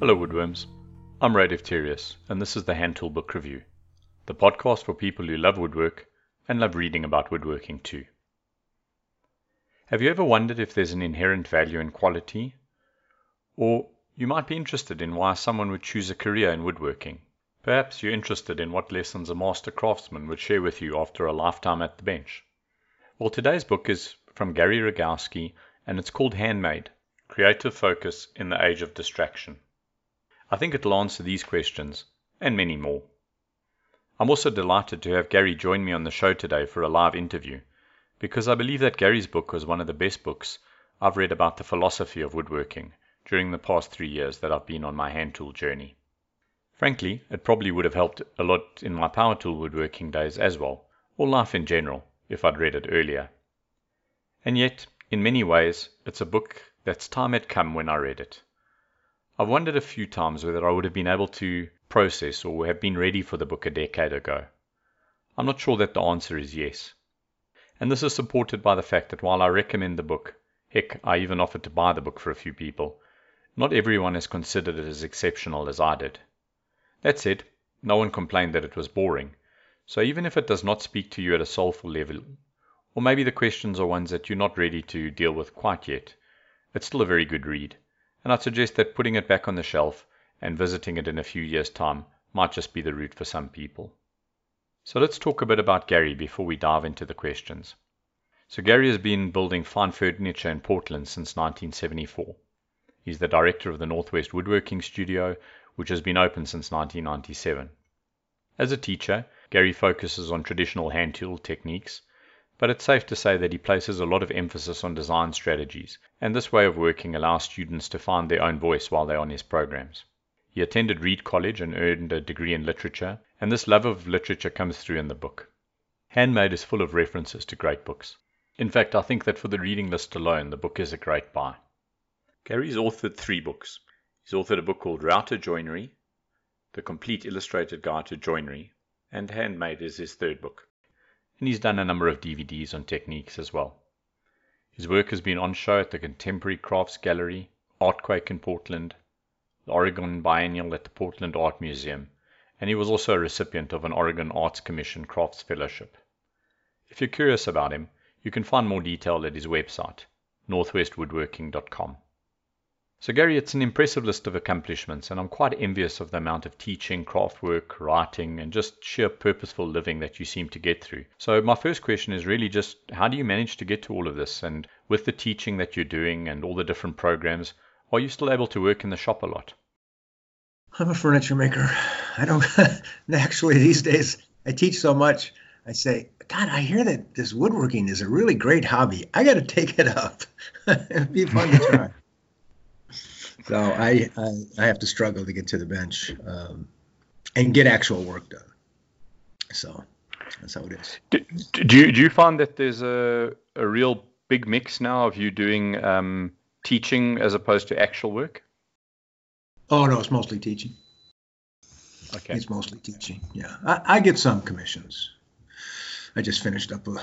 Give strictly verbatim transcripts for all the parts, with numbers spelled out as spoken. Hello woodworms, I'm Ray Defterius and this is the Hand Tool Book Review, the podcast for people who love woodwork and love reading about woodworking too. Have you ever wondered if there's an inherent value in quality? Or you might be interested in why someone would choose a career in woodworking. Perhaps you're interested in what lessons a master craftsman would share with you after a lifetime at the bench. Well, today's book is from Gary Rogowski and it's called Handmade, Creative Focus in the Age of Distraction. I think it'll answer these questions, and many more. I'm also delighted to have Gary join me on the show today for a live interview, because I believe that Gary's book was one of the best books I've read about the philosophy of woodworking during the past three years that I've been on my hand tool journey. Frankly, it probably would have helped a lot in my power tool woodworking days as well, or life in general, if I'd read it earlier. And yet, in many ways, it's a book that's time had come when I read it. I've wondered a few times whether I would have been able to process or have been ready for the book a decade ago. I'm not sure that the answer is yes. And this is supported by the fact that while I recommend the book, heck, I even offered to buy the book for a few people, not everyone has considered it as exceptional as I did. That said, no one complained that it was boring, so even if it does not speak to you at a soulful level, or maybe the questions are ones that you're not ready to deal with quite yet, it's still a very good read. And I'd suggest that putting it back on the shelf and visiting it in a few years' time might just be the route for some people. So let's talk a bit about Gary before we dive into the questions. So Gary has been building fine furniture in Portland since nineteen seventy-four. He's the director of the Northwest Woodworking Studio, which has been open since nineteen ninety-seven. As a teacher, Gary focuses on traditional hand tool techniques, but it's safe to say that he places a lot of emphasis on design strategies, and this way of working allows students to find their own voice while they're on his programs. He attended Reed College and earned a degree in literature, and this love of literature comes through in the book. Handmade is full of references to great books. In fact, I think that for the reading list alone, the book is a great buy. Gary's authored three books. He's authored a book called Router Joinery, The Complete Illustrated Guide to Joinery, and Handmade is his third book. And he's done a number of D V Ds on techniques as well. His work has been on show at the Contemporary Crafts Gallery, Artquake in Portland, the Oregon Biennial at the Portland Art Museum, and he was also a recipient of an Oregon Arts Commission Crafts Fellowship. If you're curious about him, you can find more detail at his website, northwest woodworking dot com. So Gary, it's an impressive list of accomplishments, and I'm quite envious of the amount of teaching, craft work, writing, and just sheer purposeful living that you seem to get through. So my first question is really just, how do you manage to get to all of this? And with the teaching that you're doing and all the different programs, are you still able to work in the shop a lot? I'm a furniture maker. I don't actually these days, I teach so much. I say, God, I hear that this woodworking is a really great hobby. I got to take it up. It'd be fun to try. So I, I I have to struggle to get to the bench um, and get actual work done. So that's how it is. Do, do, you, do you find that there's a, a real big mix now of you doing um, teaching as opposed to actual work? Oh, no, it's mostly teaching. Okay. It's mostly teaching, yeah. I, I get some commissions. I just finished up a,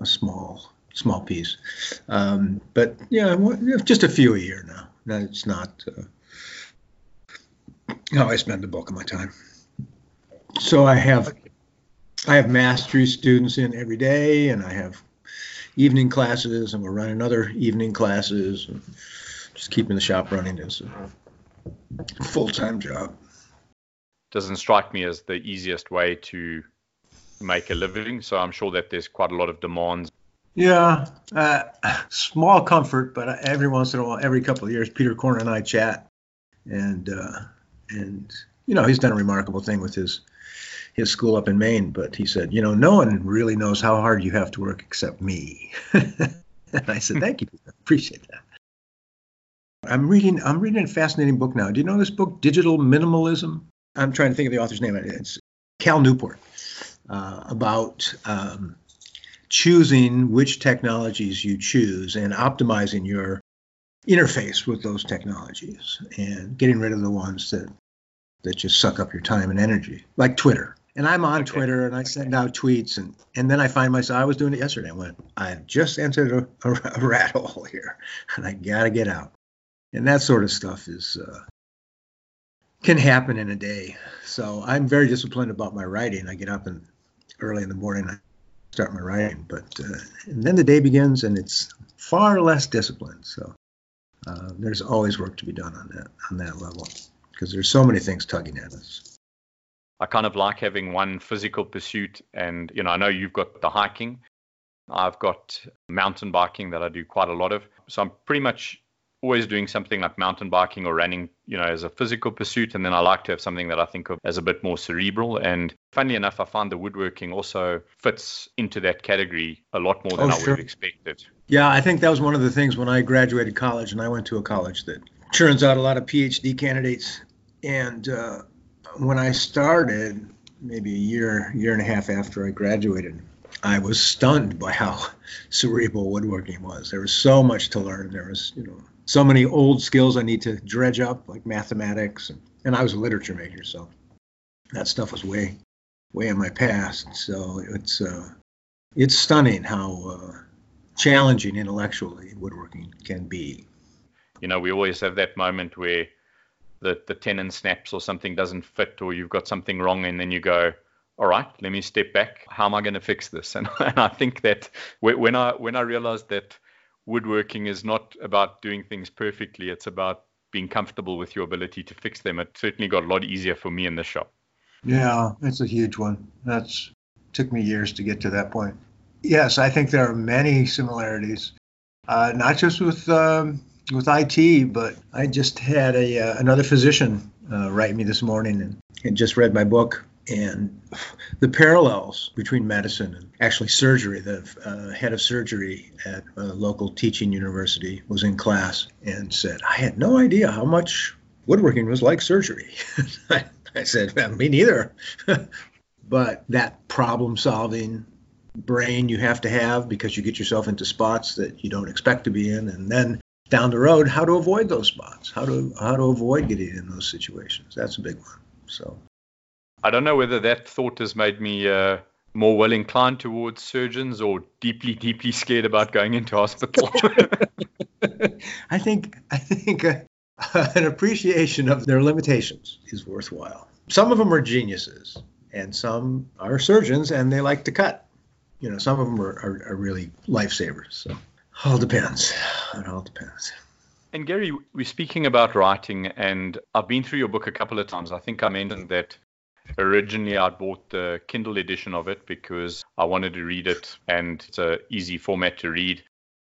a small small piece. Um, but, yeah, just a few a year now. That's not uh, how I spend the bulk of my time. So I have I have mastery students in every day, and I have evening classes, and we're running other evening classes, and just keeping the shop running is a full-time job. Doesn't strike me as the easiest way to make a living, so I'm sure that there's quite a lot of demands. Yeah, uh, small comfort, but every once in a while, every couple of years, Peter Korn and I chat, and uh, and you know he's done a remarkable thing with his his school up in Maine. But he said, you know, no one really knows how hard you have to work except me. And I said, thank you, I appreciate that. I'm reading I'm reading a fascinating book now. Do you know this book, Digital Minimalism? I'm trying to think of the author's name. It's Cal Newport uh, about. Um, choosing which technologies you choose and optimizing your interface with those technologies and getting rid of the ones that that just suck up your time and energy, like Twitter. And I'm on okay. Twitter and I send out tweets and, and then I find myself, I was doing it yesterday, I went, I just entered a, a, a rat hole here and I gotta get out. And that sort of stuff is, uh, can happen in a day. So I'm very disciplined about my writing. I get up and early in the morning, I start my writing, but uh, and then the day begins and it's far less disciplined. So uh, there's always work to be done on that on that level, because there's so many things tugging at us. I kind of like having one physical pursuit, and you know, I know you've got the hiking. I've got mountain biking that I do quite a lot of. So I'm pretty much always doing something like mountain biking or running, you know, as a physical pursuit. And then I like to have something that I think of as a bit more cerebral. And funnily enough, I find the woodworking also fits into that category a lot more than oh, I sure. would have expected. Yeah, I think that was one of the things when I graduated college, and I went to a college that churns out a lot of PhD candidates. And uh, when I started, maybe a year, year and a half after I graduated, I was stunned by how cerebral woodworking was. There was so much to learn. There was, you know, so many old skills I need to dredge up, like mathematics. And, and I was a literature major, so that stuff was way, way in my past. So it's uh, it's stunning how uh, challenging intellectually woodworking can be. You know, we always have that moment where the, the tenon snaps or something doesn't fit, or you've got something wrong, and then you go, all right, let me step back. How am I going to fix this? And, and I think that when I when I realized that woodworking is not about doing things perfectly, it's about being comfortable with your ability to fix them, it certainly got a lot easier for me in the shop. Yeah, that's a huge one. That's took me years to get to that point. Yes, I think there are many similarities, uh, not just with um, with I T, but I just had a uh, another physician uh, write me this morning and, and just read my book. And the parallels between medicine and actually surgery, the uh, head of surgery at a local teaching university was in class and said, I had no idea how much woodworking was like surgery. I, I said, well, me neither. But that problem solving brain you have to have, because you get yourself into spots that you don't expect to be in. And then down the road, how to avoid those spots, how to how to avoid getting in those situations. That's a big one. So. I don't know whether that thought has made me uh, more well inclined towards surgeons or deeply, deeply scared about going into hospital. I think I think uh, an appreciation of their limitations is worthwhile. Some of them are geniuses, and some are surgeons, and they like to cut. You know, some of them are, are, are really lifesavers. So all depends. It all depends. And Gary, we're speaking about writing, and I've been through your book a couple of times. I think I mentioned that. Originally, I bought the Kindle edition of it because I wanted to read it, and it's an easy format to read.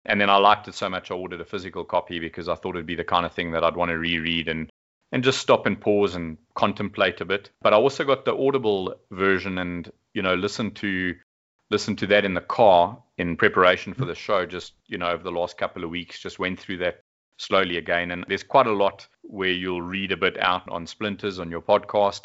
And then I liked it so much, I ordered a physical copy because I thought it'd be the kind of thing that I'd want to reread and, and just stop and pause and contemplate a bit. But I also got the Audible version and, you know, listened to listened to that in the car in preparation for the show. Just, you know, over the last couple of weeks, just went through that slowly again. And there's quite a lot where you'll read a bit out on Splinters on your podcast.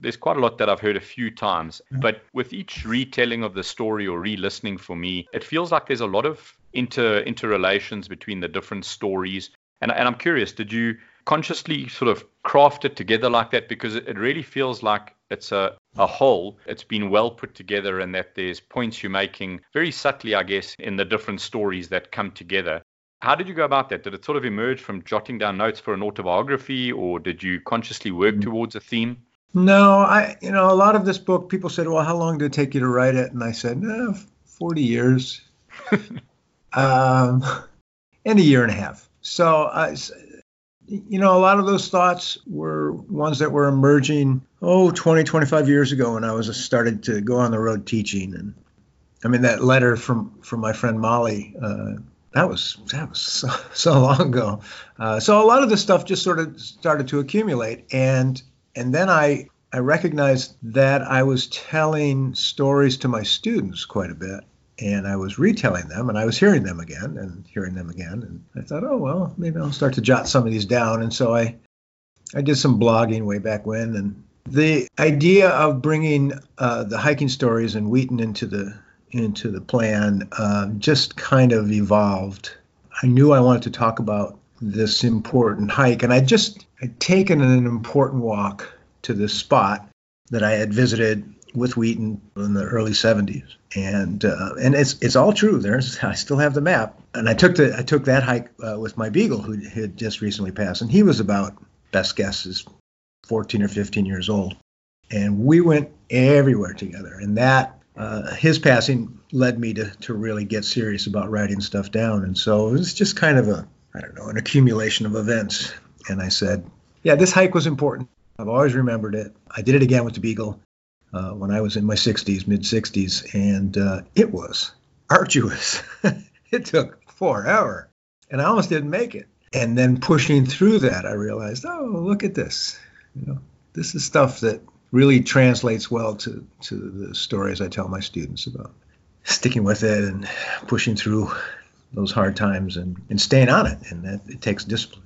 There's quite a lot that I've heard a few times, but with each retelling of the story or re-listening for me, it feels like there's a lot of inter interrelations between the different stories. And, and I'm curious, did you consciously sort of craft it together like that? Because it, it really feels like it's a, a whole. It's been well put together, and that there's points you're making very subtly, I guess, in the different stories that come together. How did you go about that? Did it sort of emerge from jotting down notes for an autobiography, or did you consciously work towards a theme? No, I, you know, a lot of this book, people said, well, how long did it take you to write it? And I said, eh, forty years um, and a year and a half. So, I, you know, a lot of those thoughts were ones that were emerging, oh, twenty, twenty-five years ago when I was started to go on the road teaching. And I mean, that letter from, from my friend Molly, uh, that was, that was so, so long ago. Uh, so a lot of this stuff just sort of started to accumulate. And And then I, I recognized that I was telling stories to my students quite a bit, and I was retelling them, and I was hearing them again and hearing them again. And I thought, oh, well, maybe I'll start to jot some of these down. And so I I did some blogging way back when. And the idea of bringing uh, the hiking stories and Wheaton into the, into the plan uh, just kind of evolved. I knew I wanted to talk about this important hike, and I just I'd taken an important walk to this spot that I had visited with Wheaton in the early seventies, and uh, and it's it's all true. There's I still have the map, and I took the I took that hike uh, with my beagle who had just recently passed, and he was about best guess is fourteen or fifteen years old. And we went everywhere together. And that, uh, his passing led me to, to really get serious about writing stuff down. And so it was just kind of a, I don't know, an accumulation of events. And I said, yeah, this hike was important. I've always remembered it. I did it again with the Beagle uh, when I was in my sixties, mid-sixties. And uh, it was arduous. It took forever. And I almost didn't make it. And then pushing through that, I realized, oh, look at this. You know, this is stuff that really translates well to, to the stories I tell my students about sticking with it and pushing through those hard times and, and staying on it. And that it takes discipline.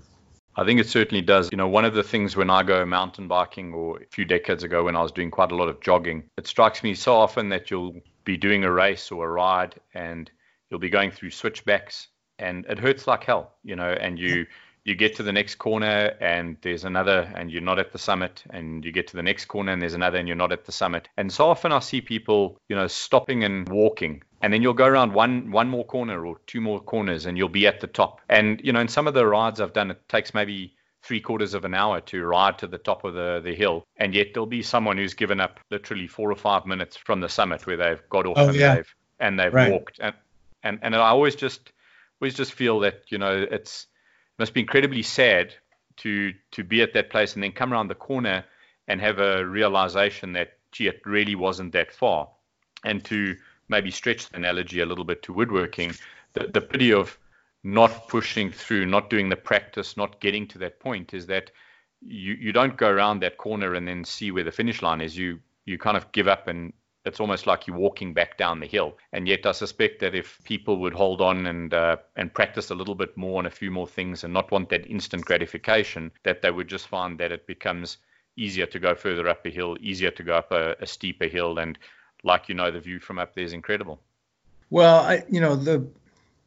I think it certainly does. You know, one of the things when I go mountain biking, or a few decades ago when I was doing quite a lot of jogging, it strikes me so often that you'll be doing a race or a ride and you'll be going through switchbacks and it hurts like hell, you know, and you you get to the next corner and there's another and you're not at the summit, and you get to the next corner and there's another and you're not at the summit. And so often I see people, you know, stopping and walking, and then you'll go around one one more corner or two more corners and you'll be at the top. And, you know, in some of the rides I've done, it takes maybe three quarters of an hour to ride to the top of the, the hill. And yet there'll be someone who's given up literally four or five minutes from the summit where they've got off oh, and, yeah. they've, and they've right. walked. And, and and I always just always just feel that, you know, it's must be incredibly sad to to be at that place and then come around the corner and have a realization that, gee, it really wasn't that far. And to maybe stretch the analogy a little bit to woodworking, the, the pity of not pushing through, not doing the practice, not getting to that point is that you, you don't go around that corner and then see where the finish line is. You you kind of give up, and it's almost like you're walking back down the hill. And yet I suspect that if people would hold on and uh, and practice a little bit more on a few more things and not want that instant gratification, that they would just find that it becomes easier to go further up a hill, easier to go up a, a steeper hill. And like, you know, the view from up there is incredible. Well, I, you know, the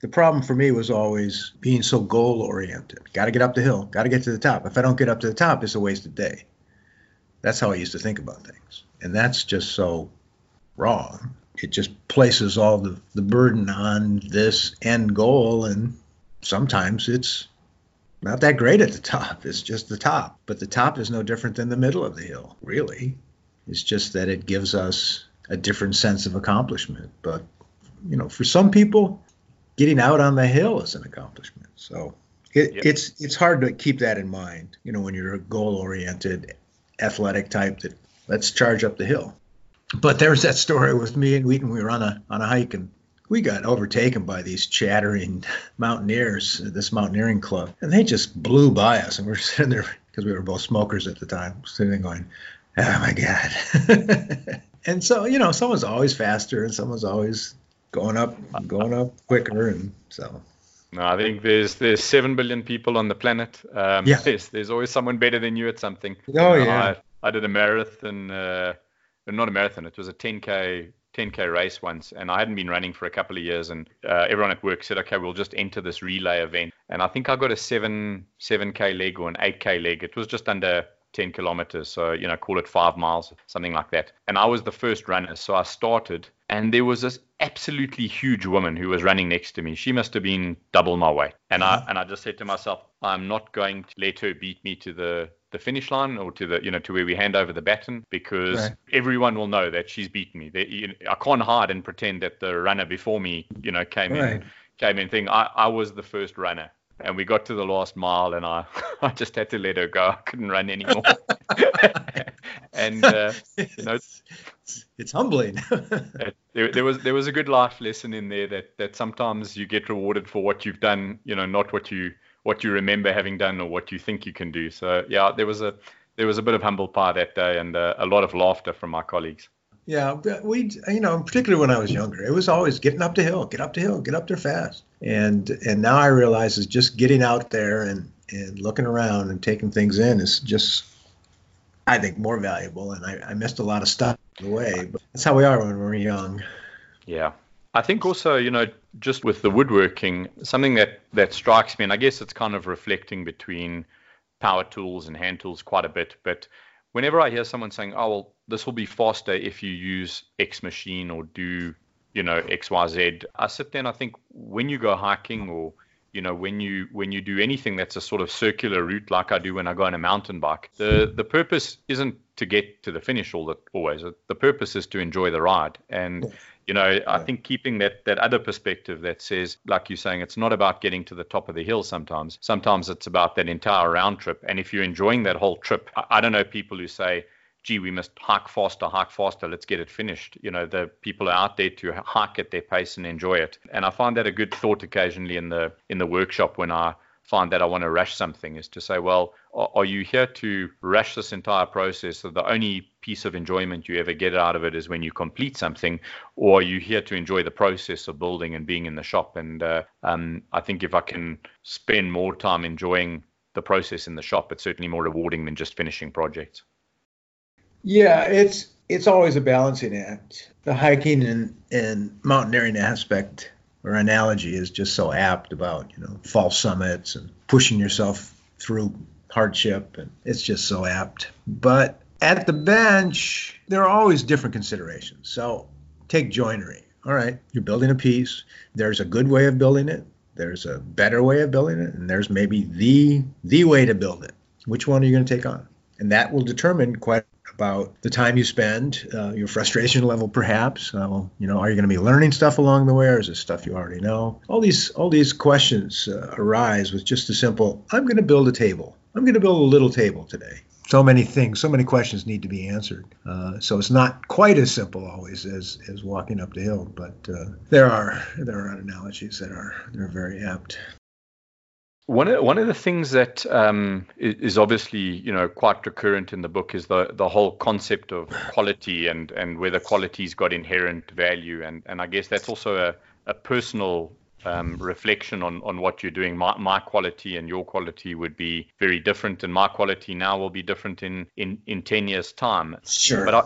the problem for me was always being so goal oriented. Got to get up the hill, got to get to the top. If I don't get up to the top, it's a wasted day. That's how I used to think about things. And that's just so wrong. It just places all the, the burden on this end goal, and sometimes it's not that great at the top. It's just the top. But the top is no different than the middle of the hill, really. It's just that it gives us a different sense of accomplishment. But, you know, for some people, getting out on the hill is an accomplishment. So it, yep. it's it's hard to keep that in mind, you know, when you're a goal-oriented, athletic type that let's charge up the hill. But there was that story with me and Wheaton. We were on a on a hike, and we got overtaken by these chattering mountaineers, this mountaineering club. And they just blew by us. And we were sitting there, because we were both smokers at the time, sitting there going, oh, my God. And so, you know, someone's always faster and someone's always going up, going up quicker. And so. No, I think there's there's seven billion people on the planet. Um, yeah. There's, there's always someone better than you at something. Oh, you know, yeah. I, I did a marathon. Uh, Not a marathon. It was a ten K race once, and I hadn't been running for a couple of years. And uh, everyone at work said, "Okay, we'll just enter this relay event." And I think I got a seven seven K leg or an eight K leg. It was just under ten kilometers, so you know, call it five miles, something like that. And I was the first runner, so I started, and there was this absolutely huge woman who was running next to me. She must have been double my weight, and I and I just said to myself, "I'm not going to let her beat me to the." the finish line or to the you know to where we hand over the baton, because right. everyone will know that she's beaten me. They, you know, I can't hide and pretend that the runner before me you know came right. in came in thing. I, I was the first runner, and we got to the last mile, and I, I just had to let her go. I couldn't run anymore. and uh, it's, you know, it's, it's humbling. it, there, there was there was a good life lesson in there that that sometimes you get rewarded for what you've done, you know, not what you what you remember having done or what you think you can do. So yeah, there was a there was a bit of humble pie that day, and uh, a lot of laughter from my colleagues. Yeah, we you know, particularly when I was younger, it was always getting up the hill, get up the hill, get up there fast. And and now I realize is just getting out there and and looking around and taking things in is just, I think, more valuable. And I, I missed a lot of stuff on the way, but that's how we are when we're young. Yeah. I think also, you know, just with the woodworking, something that, that strikes me, and I guess it's kind of reflecting between power tools and hand tools quite a bit, but whenever I hear someone saying, oh, well, this will be faster if you use X machine or do, you know, X, Y, Z, I sit there and I think when you go hiking or you know, when you when you do anything that's a sort of circular route, like I do when I go on a mountain bike, the the purpose isn't to get to the finish all that always. The purpose is to enjoy the ride. And, you know, yeah. I think keeping that that other perspective that says, like you're saying, it's not about getting to the top of the hill sometimes. Sometimes it's about that entire round trip. And if you're enjoying that whole trip, I, I don't know people who say, gee, we must hike faster, hike faster, let's get it finished. You know, the people are out there to hike at their pace and enjoy it. And I find that a good thought occasionally in the in the workshop when I find that I want to rush something, is to say, well, are you here to rush this entire process? So the only piece of enjoyment you ever get out of it is when you complete something, or are you here to enjoy the process of building and being in the shop? And uh, um, I think if I can spend more time enjoying the process in the shop, it's certainly more rewarding than just finishing projects. Yeah, it's it's always a balancing act. The hiking and, and mountaineering aspect or analogy is just so apt about, you know, false summits and pushing yourself through hardship, and it's just so apt. But at the bench, there are always different considerations. So take joinery. All right, you're building a piece. There's a good way of building it. There's a better way of building it, and there's maybe the the way to build it. Which one are you going to take on? And that will determine quite about the time you spend, uh, your frustration level, perhaps. Uh, you know, are you going to be learning stuff along the way, or is this stuff you already know? All these, all these questions uh, arise with just a simple, I'm going to build a table. I'm going to build a little table today. So many things, so many questions need to be answered. Uh, so it's not quite as simple always as as walking up the hill, but uh, there are there are analogies that are they're very apt. One of, one of the things that um, is obviously, you know, quite recurrent in the book is the, the whole concept of quality and, and whether quality's got inherent value. And, and I guess that's also a, a personal um, reflection on, on what you're doing. My, my quality and your quality would be very different, and my quality now will be different in, in, in ten years' time. Sure. But I,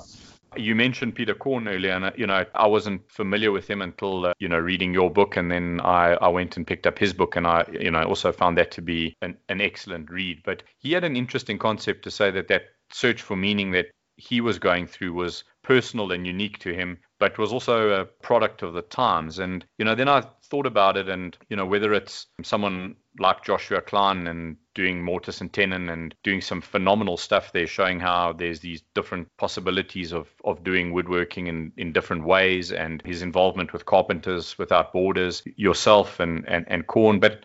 You mentioned Peter Korn earlier, and you know, I wasn't familiar with him until uh, you know, reading your book, and then I, I went and picked up his book, and I you know also found that to be an, an excellent read. But he had an interesting concept to say that that search for meaning that he was going through was personal and unique to him, but was also a product of the times. And you know, then I thought about it, and you know, whether it's someone like Joshua Klein and doing mortise and tenon and doing some phenomenal stuff there, showing how there's these different possibilities of of doing woodworking in, in different ways, and his involvement with Carpenters Without Borders, yourself and and, and Korn. But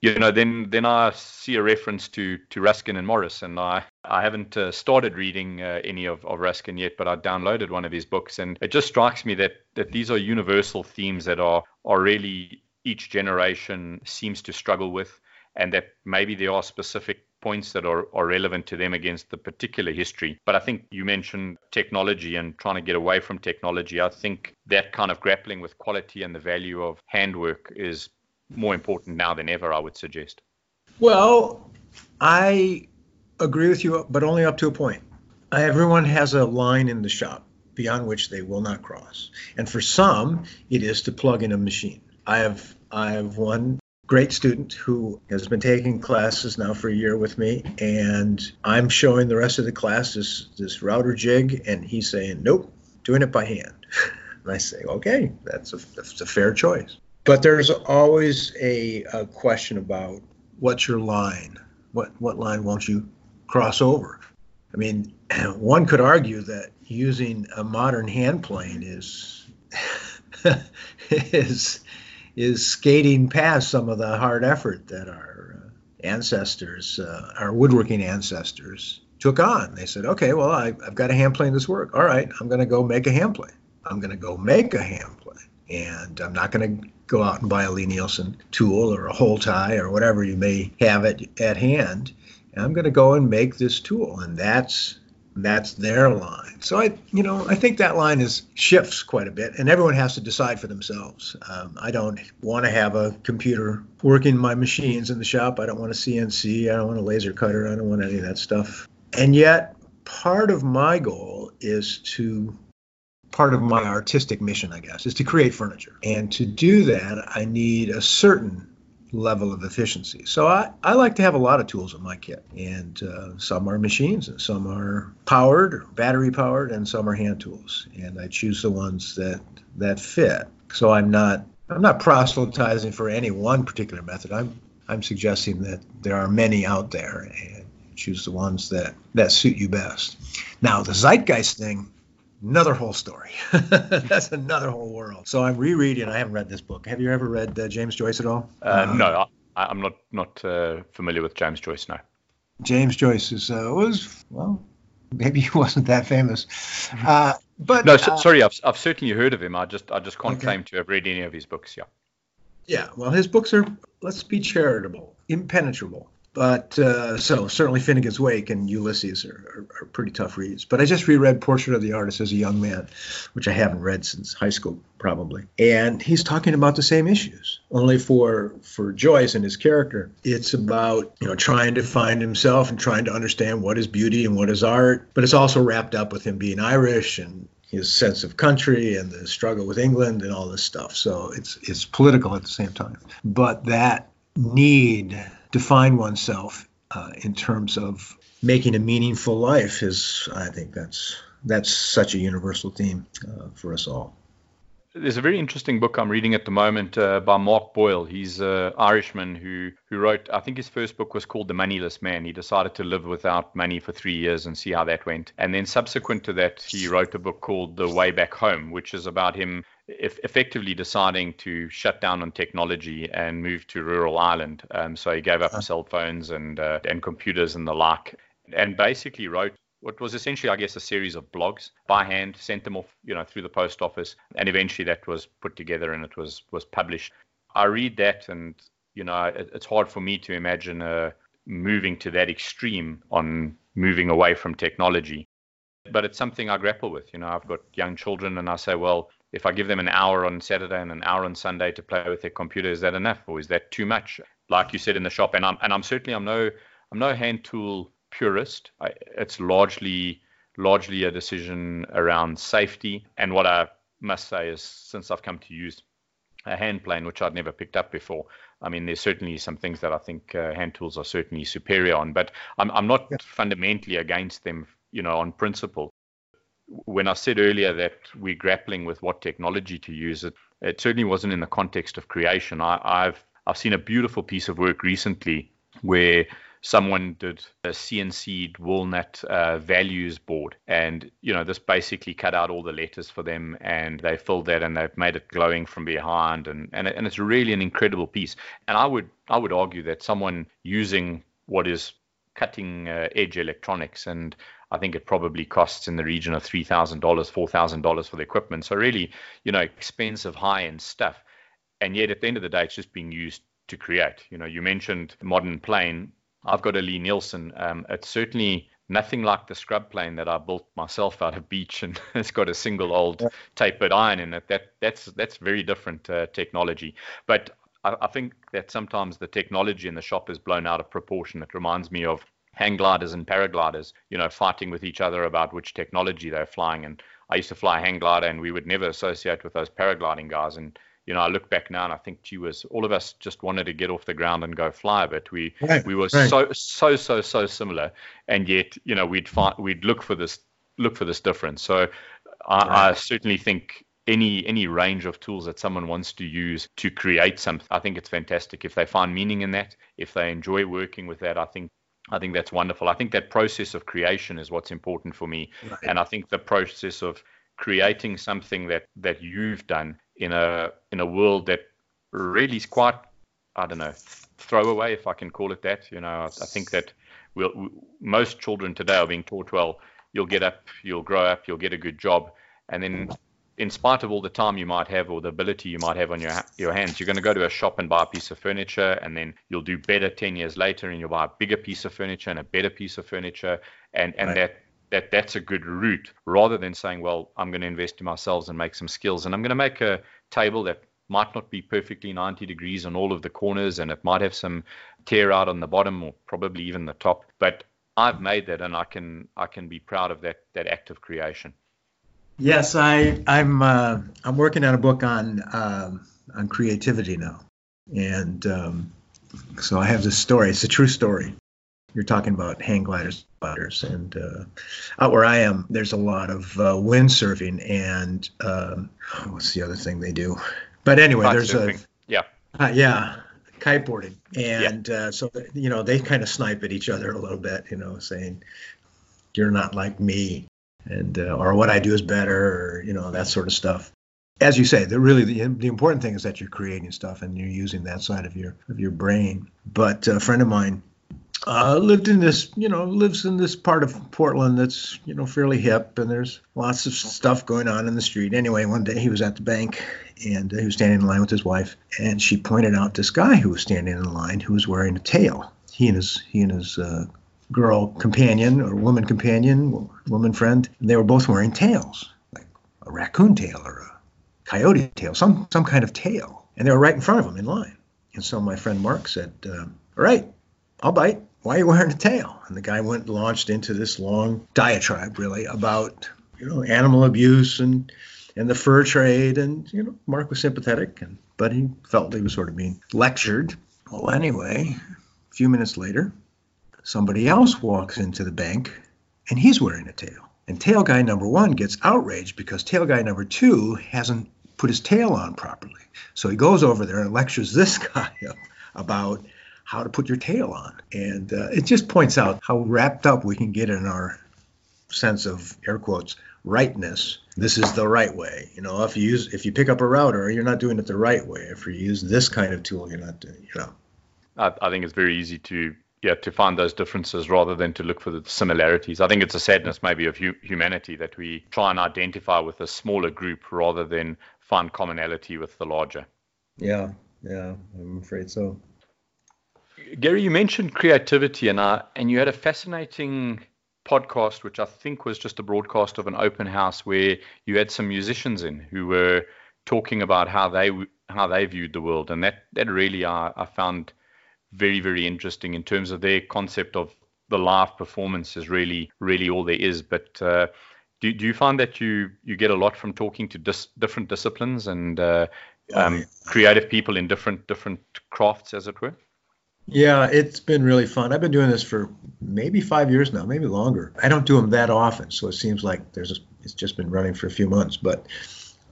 you know, then then I see a reference to to Ruskin and Morris, and I I haven't uh, started reading uh, any of, of Ruskin yet, but I downloaded one of his books, and it just strikes me that that these are universal themes that are are really each generation seems to struggle with, and that maybe there are specific points that are, are relevant to them against the particular history. But I think you mentioned technology and trying to get away from technology. I think that kind of grappling with quality and the value of handwork is more important now than ever, I would suggest. Well, I agree with you, but only up to a point. Everyone has a line in the shop beyond which they will not cross. And for some, it is to plug in a machine. I have I have one great student who has been taking classes now for a year with me, and I'm showing the rest of the class this, this router jig, and he's saying, nope, doing it by hand. And I say, okay, that's a, that's a fair choice. But there's always a, a question about what's your line? What, what line won't you cross over? I mean, one could argue that using a modern hand plane is is... is skating past some of the hard effort that our ancestors, uh, our woodworking ancestors took on. They said, okay, well, I, I've got to hand plane this work. All right, I'm going to go make a hand plane. I'm going to go make a hand plane. And I'm not going to go out and buy a Lee Nielsen tool or a hole tie or whatever you may have it at hand. And I'm going to go and make this tool. And that's that's their line. So I, you know, I think that line is shifts quite a bit, and everyone has to decide for themselves. Um, I don't want to have a computer working my machines in the shop. I don't want a C N C. I don't want a laser cutter. I don't want any of that stuff. And yet, part of my goal is to, part of my artistic mission, I guess, is to create furniture. And to do that, I need a certain level of efficiency. So I, I like to have a lot of tools in my kit, and uh, some are machines and some are powered, battery powered, and some are hand tools. And I choose the ones that that fit. So I'm not I'm not proselytizing for any one particular method. I'm I'm suggesting that there are many out there, and choose the ones that, that suit you best. Now, the zeitgeist thing, another whole story. That's another whole world. So I'm rereading. I haven't read this book. Have you ever read uh, James Joyce at all? Uh, uh, no, I, I'm not not uh, familiar with James Joyce, no. James Joyce is, uh, was, well, maybe he wasn't that famous. Uh, but No, so, uh, sorry, I've, I've certainly heard of him. I just I just can't okay. claim to have read any of his books, yeah. Yeah, well, his books are, let's be charitable, impenetrable. But uh, so certainly Finnegan's Wake and Ulysses are, are, are pretty tough reads. But I just reread Portrait of the Artist as a Young Man, which I haven't read since high school probably. And he's talking about the same issues, only for for Joyce and his character. It's about, you know, trying to find himself and trying to understand what is beauty and what is art. But it's also wrapped up with him being Irish and his sense of country and the struggle with England and all this stuff. So it's it's political at the same time. But that need to find oneself uh, in terms of making a meaningful life is, I think that's that's such a universal theme uh, for us all. There's a very interesting book I'm reading at the moment uh, by Mark Boyle. He's an Irishman who, who wrote, I think his first book was called The Moneyless Man. He decided to live without money for three years and see how that went. And then subsequent to that, he wrote a book called The Way Back Home, which is about him If effectively deciding to shut down on technology and move to rural Ireland. Um, so he gave up uh-huh. cell phones and uh, and computers and the like, and basically wrote what was essentially, I guess, a series of blogs by hand, sent them off, you know, through the post office, and eventually that was put together and it was was published. I read that, and you know, it, it's hard for me to imagine uh, moving to that extreme on moving away from technology, but it's something I grapple with. You know, I've got young children, and I say, well, if I give them an hour on Saturday and an hour on Sunday to play with their computer, is that enough, or is that too much? Like you said, in the shop, and I'm and I'm certainly I'm no I'm no hand tool purist. I, it's largely largely a decision around safety. And what I must say is, since I've come to use a hand plane, which I'd never picked up before, I mean, there's certainly some things that I think uh, hand tools are certainly superior on. But I'm I'm not yeah. fundamentally against them, you know, on principle. When I said earlier that we're grappling with what technology to use, it, it certainly wasn't in the context of creation. I, I've I've seen a beautiful piece of work recently where someone did a C N C'd walnut uh, values board, and you know, this basically cut out all the letters for them, and they filled that and they've made it glowing from behind, and and and it's really an incredible piece. And I would I would argue that someone using what is cutting uh, edge electronics, and I think it probably costs in the region of three thousand dollars, four thousand dollars for the equipment. So really, you know, expensive high-end stuff. And yet at the end of the day, it's just being used to create. You know, you mentioned the modern plane. I've got a Lee Nielsen. Um, it's certainly nothing like the scrub plane that I built myself out of beach, and it's got a single old yeah. tapered iron in it. That, that's, that's very different uh, technology. But I, I think that sometimes the technology in the shop is blown out of proportion. It reminds me of hang gliders and paragliders, you know, fighting with each other about which technology they're flying. And I used to fly a hang glider, and we would never associate with those paragliding guys. And, you know, I look back now and I think, gee whiz, all of us just wanted to get off the ground and go fly, but we right, we were right. so, so, so, so similar. And yet, you know, we'd find, we'd look for this, look for this difference. So I, right. I certainly think any, any range of tools that someone wants to use to create something, I think it's fantastic. If they find meaning in that, if they enjoy working with that, I think I think that's wonderful. I think that process of creation is what's important for me. Right. And I think the process of creating something that, that you've done in a in a world that really is quite, I don't know, throwaway, if I can call it that. You know, I, I think that we'll, we, most children today are being taught, well, you'll get up, you'll grow up, you'll get a good job. And then in spite of all the time you might have or the ability you might have on your your hands, you're going to go to a shop and buy a piece of furniture, and then you'll do better ten years later, and you'll buy a bigger piece of furniture and a better piece of furniture. And, and right. that, that that's a good route, rather than saying, well, I'm going to invest in myself and make some skills, and I'm going to make a table that might not be perfectly ninety degrees on all of the corners, and it might have some tear out on the bottom or probably even the top. But I've made that, and I can I can be proud of that that act of creation. Yes, I, I'm uh, I'm working on a book on um, on creativity now, and um, so I have this story. It's a true story. You're talking about hang gliders, gliders, and uh, out where I am, there's a lot of uh, windsurfing, and um, what's the other thing they do? But anyway, Not there's surfing. a yeah uh, yeah kiteboarding, and yeah. uh, so you know they kind of snipe at each other a little bit, you know, saying you're not like me, and uh, or what I do is better, or you know that sort of stuff. As you say, the really the, the important thing is that you're creating stuff and you're using that side of your of your brain. But a friend of mine uh, lived in this, you know, lives in this part of Portland that's, you know, fairly hip, and there's lots of stuff going on in the street. Anyway, one day he was at the bank, and he was standing in line with his wife, and she pointed out this guy who was standing in line who was wearing a tail. He and his he and his uh, girl companion or woman companion, woman friend, they were both wearing tails, like a raccoon tail or a coyote tail, some some kind of tail, and they were right in front of him in line. And so my friend Mark said, uh, all right, I'll bite. Why are you wearing a tail? And the guy went and launched into this long diatribe, really, about, you know, animal abuse and and the fur trade. And, you know, Mark was sympathetic, and but he felt he was sort of being lectured. Well, anyway, a few minutes later, somebody else walks into the bank, and he's wearing a tail. And tail guy number one gets outraged because tail guy number two hasn't put his tail on properly. So he goes over there and lectures this guy about how to put your tail on. And uh, it just points out how wrapped up we can get in our sense of, air quotes, rightness. This is the right way. You know, if you use, if you pick up a router, you're not doing it the right way. If you use this kind of tool, you're not doing, you know. I, I think it's very easy to, yeah, to find those differences rather than to look for the similarities. I think it's a sadness maybe of hu- humanity that we try and identify with a smaller group rather than find commonality with the larger. Yeah, yeah, I'm afraid so. Gary, you mentioned creativity, and I, and you had a fascinating podcast, which I think was just a broadcast of an open house where you had some musicians in who were talking about how they how they viewed the world, and that that really I, I found very, very interesting in terms of their concept of the live performance is really, really all there is. But uh, do do you find that you you get a lot from talking to dis- different disciplines and uh, um, creative people in different different crafts, as it were? Yeah, it's been really fun. I've been doing this for maybe five years now, maybe longer. I don't do them that often, so it seems like there's a, it's just been running for a few months, but.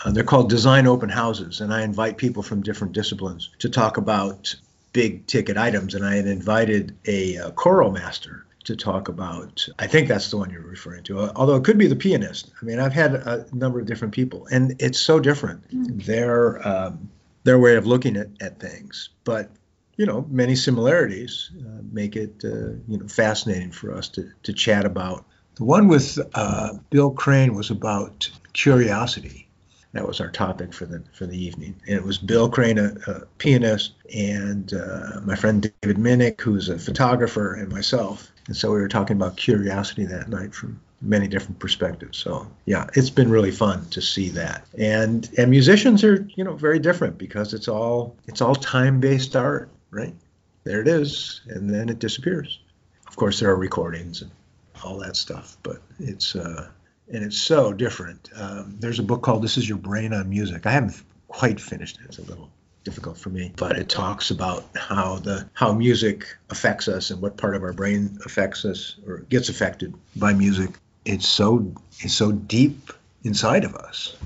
Uh, they're called design open houses, and I invite people from different disciplines to talk about big ticket items. And I had invited a, a choral master to talk about, I think that's the one you're referring to, although it could be the pianist. I mean, I've had a number of different people, and it's so different, mm. their um, their way of looking at, at things. But, you know, many similarities uh, make it, uh, you know, fascinating for us to, to chat about. The one with uh, Bill Crane was about curiosity. That was our topic for the for the evening. And it was Bill Crane, a, a pianist, and uh, my friend David Minnick, who's a photographer, and myself. And so we were talking about curiosity that night from many different perspectives. So yeah, it's been really fun to see that. And and musicians are, you know, very different because it's all it's all time-based art, right? There it is, and then it disappears. Of course, there are recordings and all that stuff, but it's. Uh, And it's so different. Um, there's a book called This Is Your Brain on Music. I haven't quite finished it. It's a little difficult for me. But it talks about how the how music affects us and what part of our brain affects us or gets affected by music. It's so it's so deep inside of us,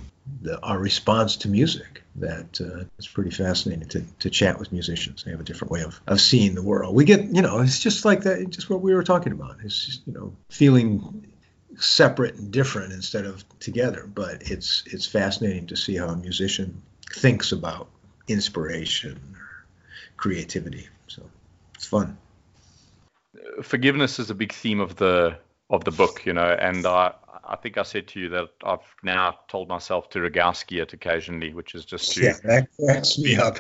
the, our response to music, that uh, it's pretty fascinating to, to chat with musicians. They have a different way of, of seeing the world. We get, you know, it's just like that, just what we were talking about. It's just, you know, feeling separate and different instead of together, but it's it's fascinating to see how a musician thinks about inspiration or creativity. So it's fun. Forgiveness is a big theme of the of the book, you know, and I I think I said to you that I've now told myself to Rogowski it occasionally, which is just to yeah, that cracks me up.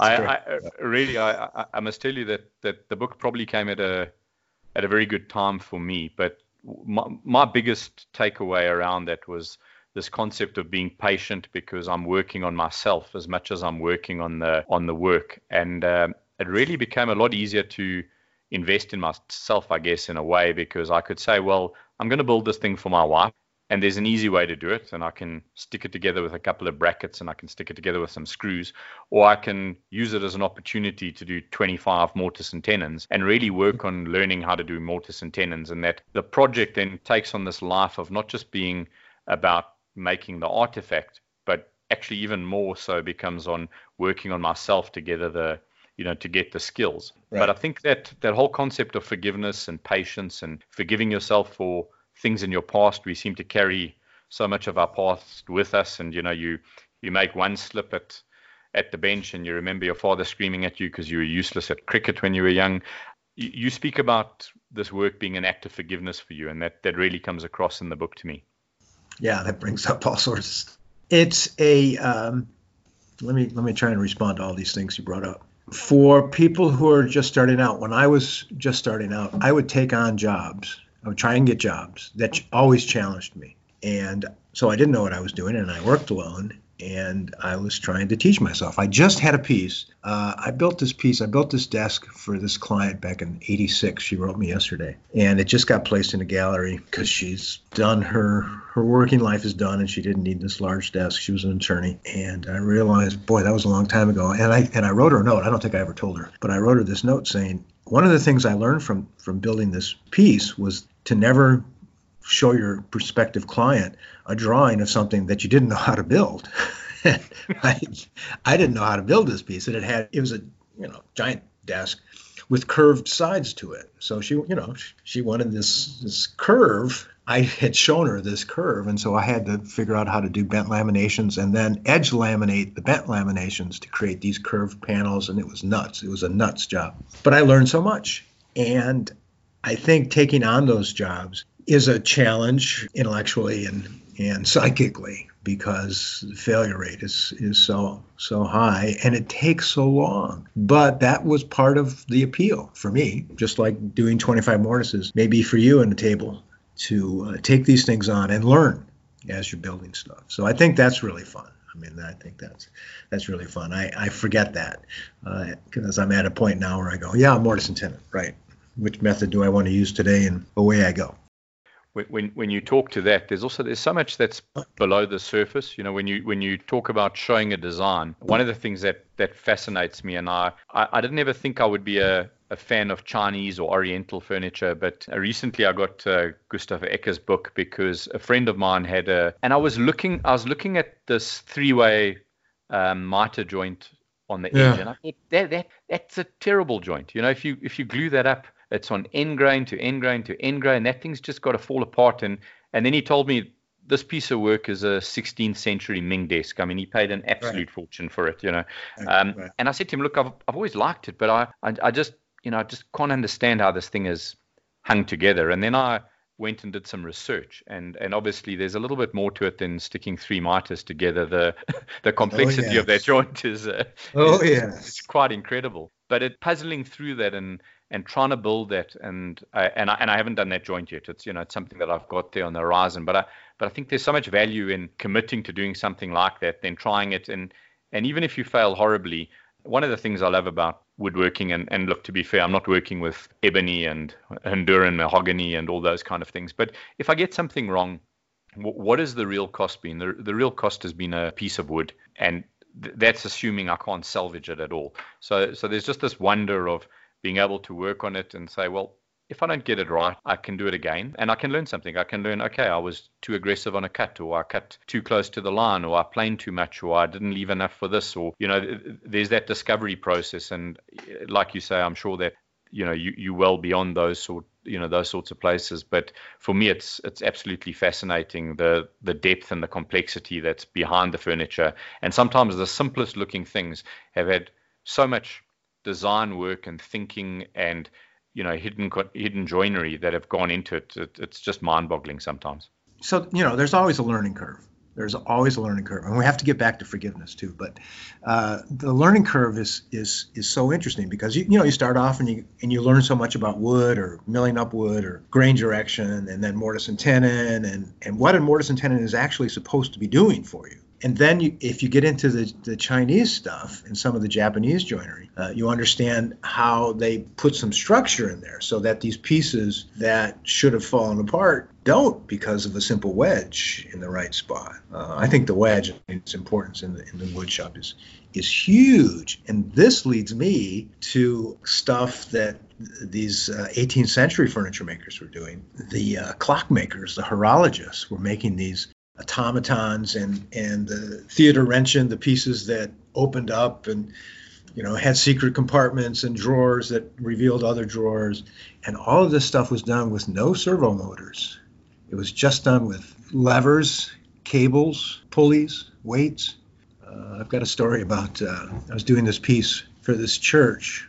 I, I really I I must tell you that that the book probably came at a at a very good time for me. But my, my biggest takeaway around that was this concept of being patient, because I'm working on myself as much as I'm working on the on the work. And um, it really became a lot easier to invest in myself, I guess, in a way, because I could say, well, I'm going to build this thing for my wife, and there's an easy way to do it, and I can stick it together with a couple of brackets, and I can stick it together with some screws, or I can use it as an opportunity to do twenty-five mortise and tenons and really work on learning how to do mortise and tenons. And that the project then takes on this life of not just being about making the artifact, but actually even more so becomes on working on myself to get the, you know, to get the skills. Right. But I think that that whole concept of forgiveness and patience and forgiving yourself for things in your past, we seem to carry so much of our past with us. And, you know, you, you make one slip at, at the bench and you remember your father screaming at you because you were useless at cricket when you were young. You, you speak about this work being an act of forgiveness for you. And that, that really comes across in the book to me. Yeah, that brings up all sorts of stuff. It's a, um, let me, let me try and respond to all these things you brought up. For people who are just starting out, when I was just starting out, I would take on jobs. I would try and get jobs that always challenged me. And so I didn't know what I was doing, and I worked alone, and I was trying to teach myself. I just had a piece. Uh, I built this piece. I built this desk for this client back in eighty-six. She wrote me yesterday, and it just got placed in a gallery because she's done her, her working life is done, and she didn't need this large desk. She was an attorney, and I realized, boy, that was a long time ago. And I, and I wrote her a note. I don't think I ever told her, but I wrote her this note saying, one of the things I learned from, from building this piece was to never show your prospective client a drawing of something that you didn't know how to build. I, I didn't know how to build this piece, and it had it was a you know giant desk with curved sides to it. So she you know she wanted this this curve. I had shown her this curve, and so I had to figure out how to do bent laminations and then edge laminate the bent laminations to create these curved panels, and it was nuts. It was a nuts job, but I learned so much, and I think taking on those jobs is a challenge intellectually and, and psychically because the failure rate is, is so, so high, and it takes so long. But that was part of the appeal for me, just like doing twenty-five mortises, maybe for you in the table, to uh, take these things on and learn as you're building stuff. So I think that's really fun. I mean, I think that's that's really fun. I, I forget that because uh, I'm at a point now where I go, yeah, I'm mortise and tenon, right? Which method do I want to use today? And away I go. When when you talk to that, there's also there's so much that's below the surface. You know, when you when you talk about showing a design, one of the things that that fascinates me, and I, I, I didn't ever think I would be a, a fan of Chinese or Oriental furniture, but recently I got uh, Gustav Ecker's book because a friend of mine had a, and I was looking I was looking at this three-way um, miter joint on the yeah. edge, and I thought that that that's a terrible joint. You know, if you if you glue that up, it's on end grain to end grain to end grain. That thing's just got to fall apart. And and then he told me this piece of work is a sixteenth century Ming desk. I mean, he paid an absolute right. fortune for it, you know. Okay, um, right. And I said to him, look, I've I've always liked it, but I, I I just you know I just can't understand how this thing is hung together. And then I went and did some research, and and obviously there's a little bit more to it than sticking three miters together. The the complexity oh, yes. of that joint is uh, oh is, yes, it's quite incredible. But it puzzling through that and. And trying to build that, and uh, and I and I haven't done that joint yet. It's you know it's something that I've got there on the horizon. But I but I think there's so much value in committing to doing something like that, then trying it, and and even if you fail horribly, one of the things I love about woodworking, and, and look, to be fair, I'm not working with ebony and Honduran mahogany and all those kind of things. But if I get something wrong, w- what has the real cost been? The the real cost has been a piece of wood, and th- that's assuming I can't salvage it at all. So so there's just this wonder of being able to work on it and say, well, if I don't get it right, I can do it again, and I can learn something. I can learn, okay, I was too aggressive on a cut, or I cut too close to the line, or I planed too much, or I didn't leave enough for this, or, you know, there's that discovery process. And like you say, I'm sure that, you know, you, you well beyond those sort, you know, those sorts of places. But for me, it's it's absolutely fascinating, the the depth and the complexity that's behind the furniture. And sometimes the simplest looking things have had so much design work and thinking and, you know, hidden hidden joinery that have gone into it. it it's just mind-boggling sometimes. So, you know, there's always a learning curve. There's always a learning curve. And we have to get back to forgiveness too. But uh, the learning curve is is is so interesting because, you, you know, you start off and you and you learn so much about wood or milling up wood or grain direction and then mortise and tenon and, and what a mortise and tenon is actually supposed to be doing for you. And then you, if you get into the, the Chinese stuff and some of the Japanese joinery, uh, you understand how they put some structure in there so that these pieces that should have fallen apart don't because of a simple wedge in the right spot. Uh, I think the wedge and its importance in the, in the wood shop is, is huge. And this leads me to stuff that these uh, eighteenth century furniture makers were doing. The uh, clockmakers, the horologists were making these automatons and, and the theater Rentian, the pieces that opened up and, you know, had secret compartments and drawers that revealed other drawers. And all of this stuff was done with no servo motors. It was just done with levers, cables, pulleys, weights. Uh, I've got a story about uh, I was doing this piece for this church.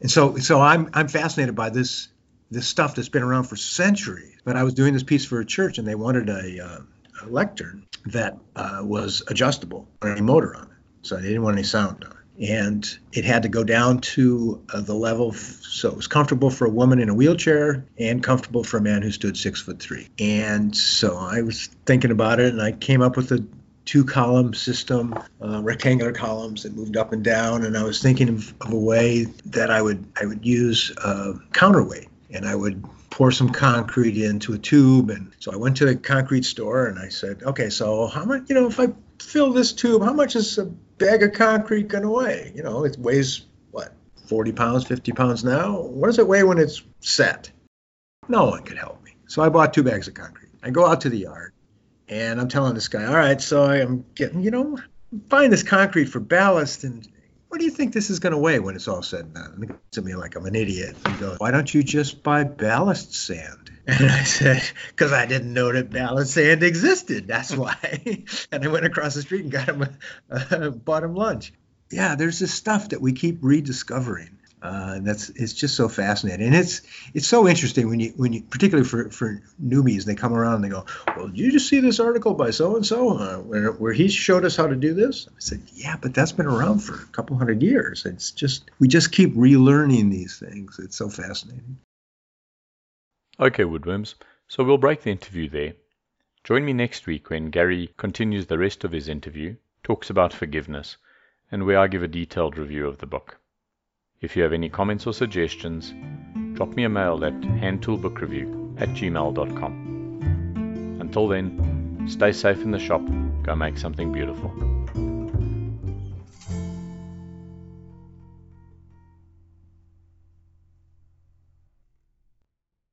And so so I'm I'm fascinated by this this stuff that's been around for centuries. But I was doing this piece for a church, and they wanted a, uh, a lectern that uh, was adjustable, or any motor on it. So they didn't want any sound on it. And it had to go down to uh, the level, f- so it was comfortable for a woman in a wheelchair and comfortable for a man who stood six foot three. And so I was thinking about it, and I came up with a two-column system, uh, rectangular columns that moved up and down, and I was thinking of, of a way that I would I would use a counterweight, and I would pour some concrete into a tube. And so I went to the concrete store, and I said, okay, so how much, you know, if I fill this tube, how much is a bag of concrete going to weigh? You know, it weighs, what, forty pounds, fifty pounds now? What does it weigh when it's set? No one could help me. So I bought two bags of concrete. I go out to the yard, and I'm telling this guy, all right, so I'm getting, you know, I'm buying this concrete for ballast, and what do you think this is going to weigh when it's all said and done? And he looks at me like I'm an idiot. He goes, why don't you just buy ballast sand? And I said, because I didn't know that ballast sand existed. That's why. And I went across the street and got him, uh, bought him lunch. Yeah, there's this stuff that we keep rediscovering. Uh, and that's, it's just so fascinating. And it's, it's so interesting when you, when you, particularly for, for newbies, they come around and they go, well, did you just see this article by so-and-so uh, where, where he showed us how to do this? I said, yeah, but that's been around for a couple hundred years. It's just, we just keep relearning these things. It's so fascinating. Okay, Woodworms. So we'll break the interview there. Join me next week when Gary continues the rest of his interview, talks about forgiveness, and where I give a detailed review of the book. If you have any comments or suggestions, drop me a mail at handtoolbookreview at gmail dot com. Until then, stay safe in the shop, go make something beautiful.